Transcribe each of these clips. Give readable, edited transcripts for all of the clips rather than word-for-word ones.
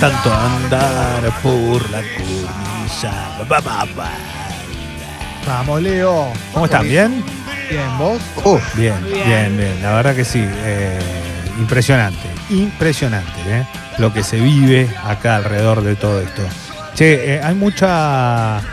Tanto andar por la cornisa. Vamos, Leo. ¿Cómo están? ¿Bien? Bien, ¿vos? Bien. La verdad que sí. Impresionante, lo que se vive acá alrededor de todo esto. Che, hay muchas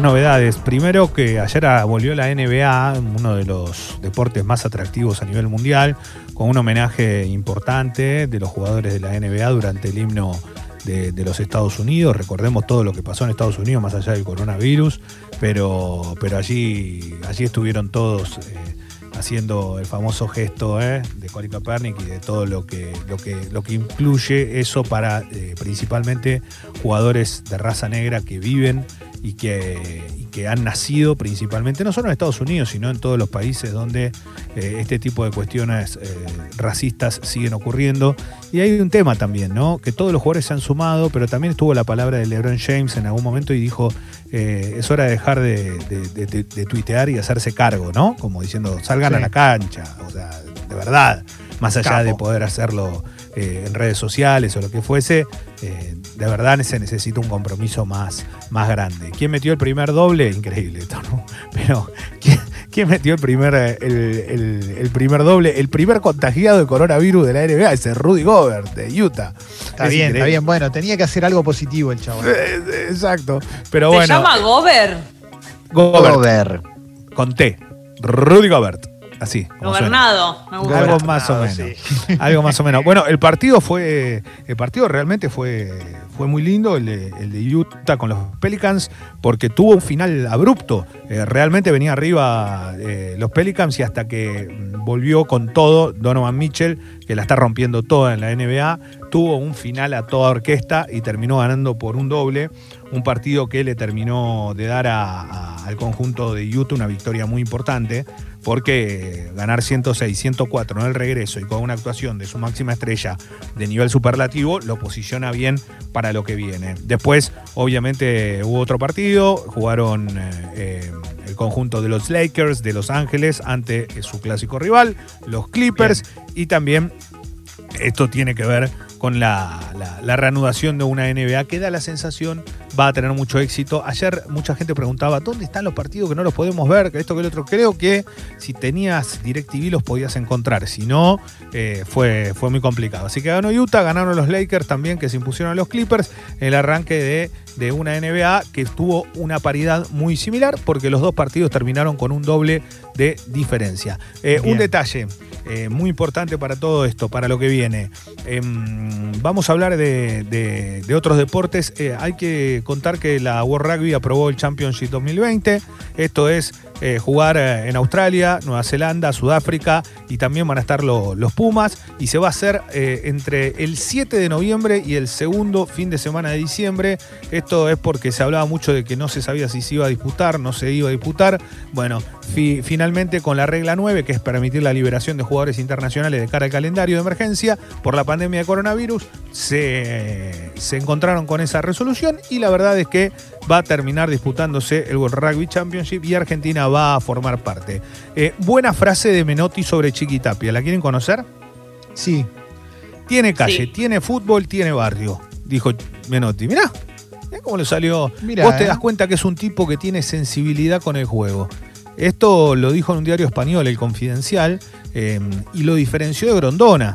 novedades. Primero que ayer volvió la NBA, uno de los deportes más atractivos a nivel mundial, con un homenaje importante de los jugadores de la NBA durante el himno de los Estados Unidos. Recordemos todo lo que pasó en Estados Unidos, más allá del coronavirus, pero allí estuvieron todos haciendo el famoso gesto de Colin Kaepernick y de todo lo que incluye eso para principalmente jugadores de raza negra que viven y que han nacido principalmente, no solo en Estados Unidos, sino en todos los países donde este tipo de cuestiones racistas siguen ocurriendo. Y hay un tema también, ¿no? Que todos los jugadores se han sumado, pero también estuvo la palabra de LeBron James en algún momento y dijo, es hora de dejar de tuitear y hacerse cargo, ¿no? Como diciendo, salgan a la cancha, o sea, de verdad, más allá de poder hacerlo en redes sociales o lo que fuese, de verdad se necesita un compromiso más grande. ¿Quién metió el primer doble? Increíble esto, ¿no? Pero ¿quién metió el primer doble? El primer contagiado de coronavirus de la NBA es el Rudy Gobert de Utah. Está bien. Bueno, tenía que hacer algo positivo el chabón. Exacto. Pero bueno. ¿Se llama Gobert? Gobert. Con T. Rudy Gobert. Así, gobernado, me gusta. Algo más o menos. Sí. Algo más o menos. Bueno, el partido realmente fue muy lindo, el de Utah con los Pelicans, porque tuvo un final abrupto. Realmente venía arriba los Pelicans y hasta que volvió con todo Donovan Mitchell, que la está rompiendo toda en la NBA, tuvo un final a toda orquesta y terminó ganando por un doble. Un partido que le terminó de dar al conjunto de Utah una victoria muy importante, porque ganar 106-104 en el regreso y con una actuación de su máxima estrella de nivel superlativo lo posiciona bien para lo que viene. Después, obviamente, hubo otro partido, jugaron el conjunto de los Lakers de Los Ángeles ante su clásico rival, los Clippers, y también esto tiene que ver con la reanudación de una NBA que da la sensación va a tener mucho éxito. Ayer mucha gente preguntaba, ¿dónde están los partidos que no los podemos ver? Que esto, que el otro. Creo que si tenías DirecTV los podías encontrar. Si no, fue muy complicado. Así que ganó Utah, ganaron los Lakers también, que se impusieron a los Clippers. El arranque de una NBA que tuvo una paridad muy similar, porque los dos partidos terminaron con un doble de diferencia. Un detalle muy importante para todo esto, para lo que viene. Vamos a hablar de otros deportes. Hay que contar que la World Rugby aprobó el Championship 2020. Esto es jugar en Australia, Nueva Zelanda, Sudáfrica, y también van a estar los Pumas. Y se va a hacer entre el 7 de noviembre y el segundo fin de semana de diciembre. Esto es porque se hablaba mucho de que no se sabía si se iba a disputar, no se iba a disputar. Bueno, finalmente con la regla 9, que es permitir la liberación de jugadores internacionales de cara al calendario de emergencia por la pandemia de coronavirus, se encontraron con esa resolución, y la verdad es que va a terminar disputándose el World Rugby Championship y Argentina va a formar parte. Buena frase de Menotti sobre Chiqui Tapia, ¿la quieren conocer? Sí. Tiene calle, tiene fútbol, tiene barrio, dijo Menotti. Mirá, cómo le salió. Mirá, vos te das cuenta que es un tipo que tiene sensibilidad con el juego. Esto lo dijo en un diario español, El Confidencial, y lo diferenció de Grondona,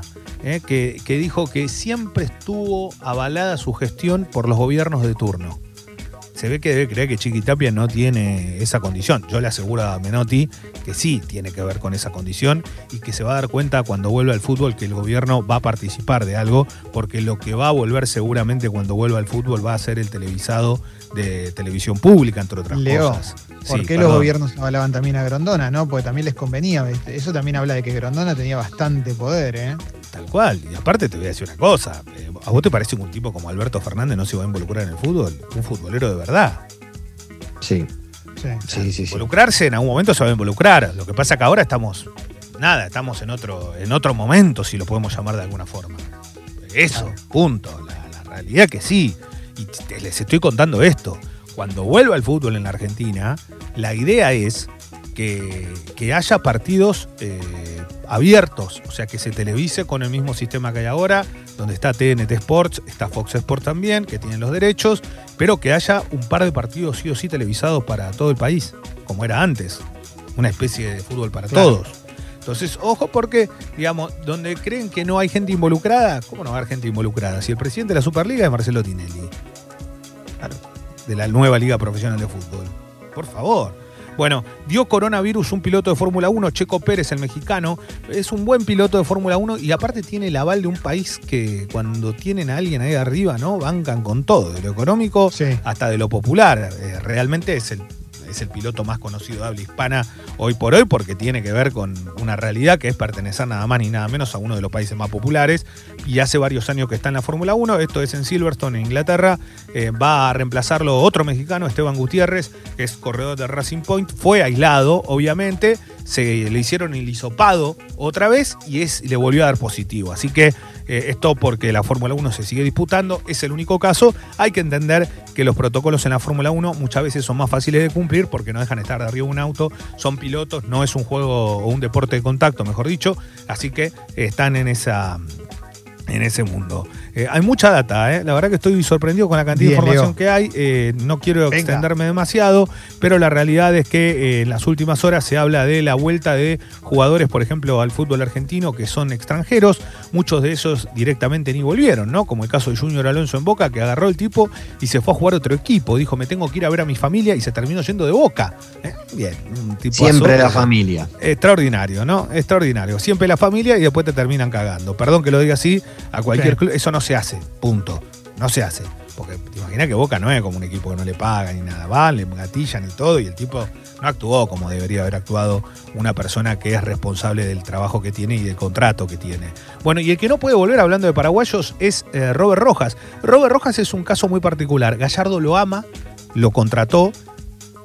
que dijo que siempre estuvo avalada su gestión por los gobiernos de turno. Se ve que debe creer que Chiqui Tapia no tiene esa condición. Yo le aseguro a Menotti que sí tiene que ver con esa condición y que se va a dar cuenta cuando vuelva al fútbol que el gobierno va a participar de algo, porque lo que va a volver seguramente cuando vuelva al fútbol va a ser el televisado de televisión pública, entre otras cosas. ¿Por qué los gobiernos avalaban también a Grondona, no? Porque también les convenía. Eso también habla de que Grondona tenía bastante poder, Tal cual. Y aparte te voy a decir una cosa. ¿A vos te parece que un tipo como Alberto Fernández no se va a involucrar en el fútbol? Un futbolero de verdad. Sí. Involucrarse en algún momento se va a involucrar. Lo que pasa es que ahora estamos en otro momento, si lo podemos llamar de alguna forma. Eso, punto. La realidad que sí. Y les estoy contando esto. Cuando vuelva el fútbol en la Argentina, la idea es que haya partidos abiertos, o sea, que se televise con el mismo sistema que hay ahora, donde está TNT Sports, está Fox Sports también, que tienen los derechos, pero que haya un par de partidos sí o sí televisados para todo el país, como era antes, una especie de fútbol para todos. Entonces, ojo, porque, digamos, donde creen que no hay gente involucrada, ¿cómo no va a haber gente involucrada? Si el presidente de la Superliga es Marcelo Tinelli, claro, de la nueva Liga Profesional de Fútbol. Por favor. Bueno, dio coronavirus un piloto de Fórmula 1, Checo Pérez, el mexicano. Es un buen piloto de Fórmula 1 y aparte tiene el aval de un país que cuando tienen a alguien ahí arriba, ¿no? Bancan con todo, de lo económico hasta de lo popular. Realmente es el piloto más conocido de habla hispana hoy por hoy, porque tiene que ver con una realidad que es pertenecer nada más ni nada menos a uno de los países más populares. Y hace varios años que está en la Fórmula 1. Esto es en Silverstone, en Inglaterra. Va a reemplazarlo otro mexicano, Esteban Gutiérrez, que es corredor de Racing Point. Fue aislado, obviamente. Se le hicieron el hisopado otra vez y le volvió a dar positivo. Así que esto porque la Fórmula 1 se sigue disputando. Es el único caso. Hay que entender que los protocolos en la Fórmula 1 muchas veces son más fáciles de cumplir porque no dejan estar de arriba de un auto. Son pilotos, no es un juego o un deporte de contacto, mejor dicho. Así que están en ese mundo. Hay mucha data, ¿eh? La verdad que estoy sorprendido con la cantidad de información que hay. No quiero extenderme demasiado, pero la realidad es que en las últimas horas se habla de la vuelta de jugadores, por ejemplo, al fútbol argentino, que son extranjeros. Muchos de esos directamente ni volvieron, ¿no? Como el caso de Junior Alonso en Boca, que agarró el tipo y se fue a jugar otro equipo. Dijo, me tengo que ir a ver a mi familia, y se terminó yendo de Boca. Bien, un tipo siempre azul, la familia. Extraordinario, ¿no? Extraordinario. Siempre la familia y después te terminan cagando. Perdón que lo diga así, a cualquier club. Eso no se hace, punto. No se hace. Porque te imaginas que Boca no es como un equipo que no le paga ni nada, va, le gatillan y todo, y el tipo no actuó como debería haber actuado una persona que es responsable del trabajo que tiene y del contrato que tiene. Bueno, y el que no puede volver, hablando de paraguayos, es Robert Rojas. Robert Rojas es un caso muy particular. Gallardo lo ama, lo contrató,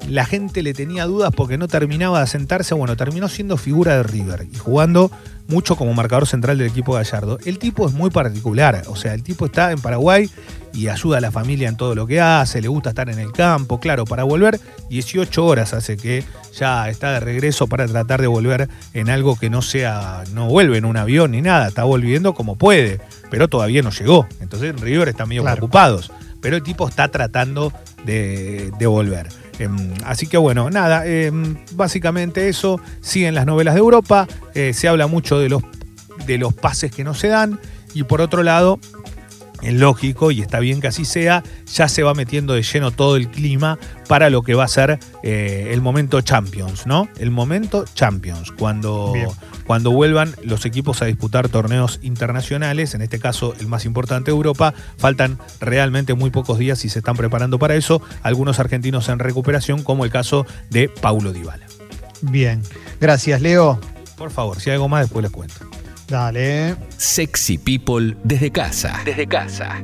la gente le tenía dudas porque no terminaba de asentarse. Bueno, terminó siendo figura de River y jugando mucho como marcador central del equipo de Gallardo. El tipo es muy particular, o sea, el tipo está en Paraguay y ayuda a la familia en todo lo que hace, le gusta estar en el campo, claro, para volver 18 horas hace que ya está de regreso para tratar de volver en algo que no sea, no vuelve en un avión ni nada, está volviendo como puede, pero todavía no llegó, entonces River está medio preocupados, pero el tipo está tratando de volver. Así que bueno, nada, básicamente eso, siguen las novelas de Europa, se habla mucho de los pases que no se dan, y por otro lado, es lógico y está bien que así sea, ya se va metiendo de lleno todo el clima para lo que va a ser el momento Champions, ¿no? El momento Champions, cuando vuelvan los equipos a disputar torneos internacionales, en este caso el más importante de Europa. Faltan realmente muy pocos días y se están preparando para eso algunos argentinos en recuperación, como el caso de Paulo Dybala. Bien, gracias Leo. Por favor, si hay algo más después les cuento. Dale. Sexy People desde casa.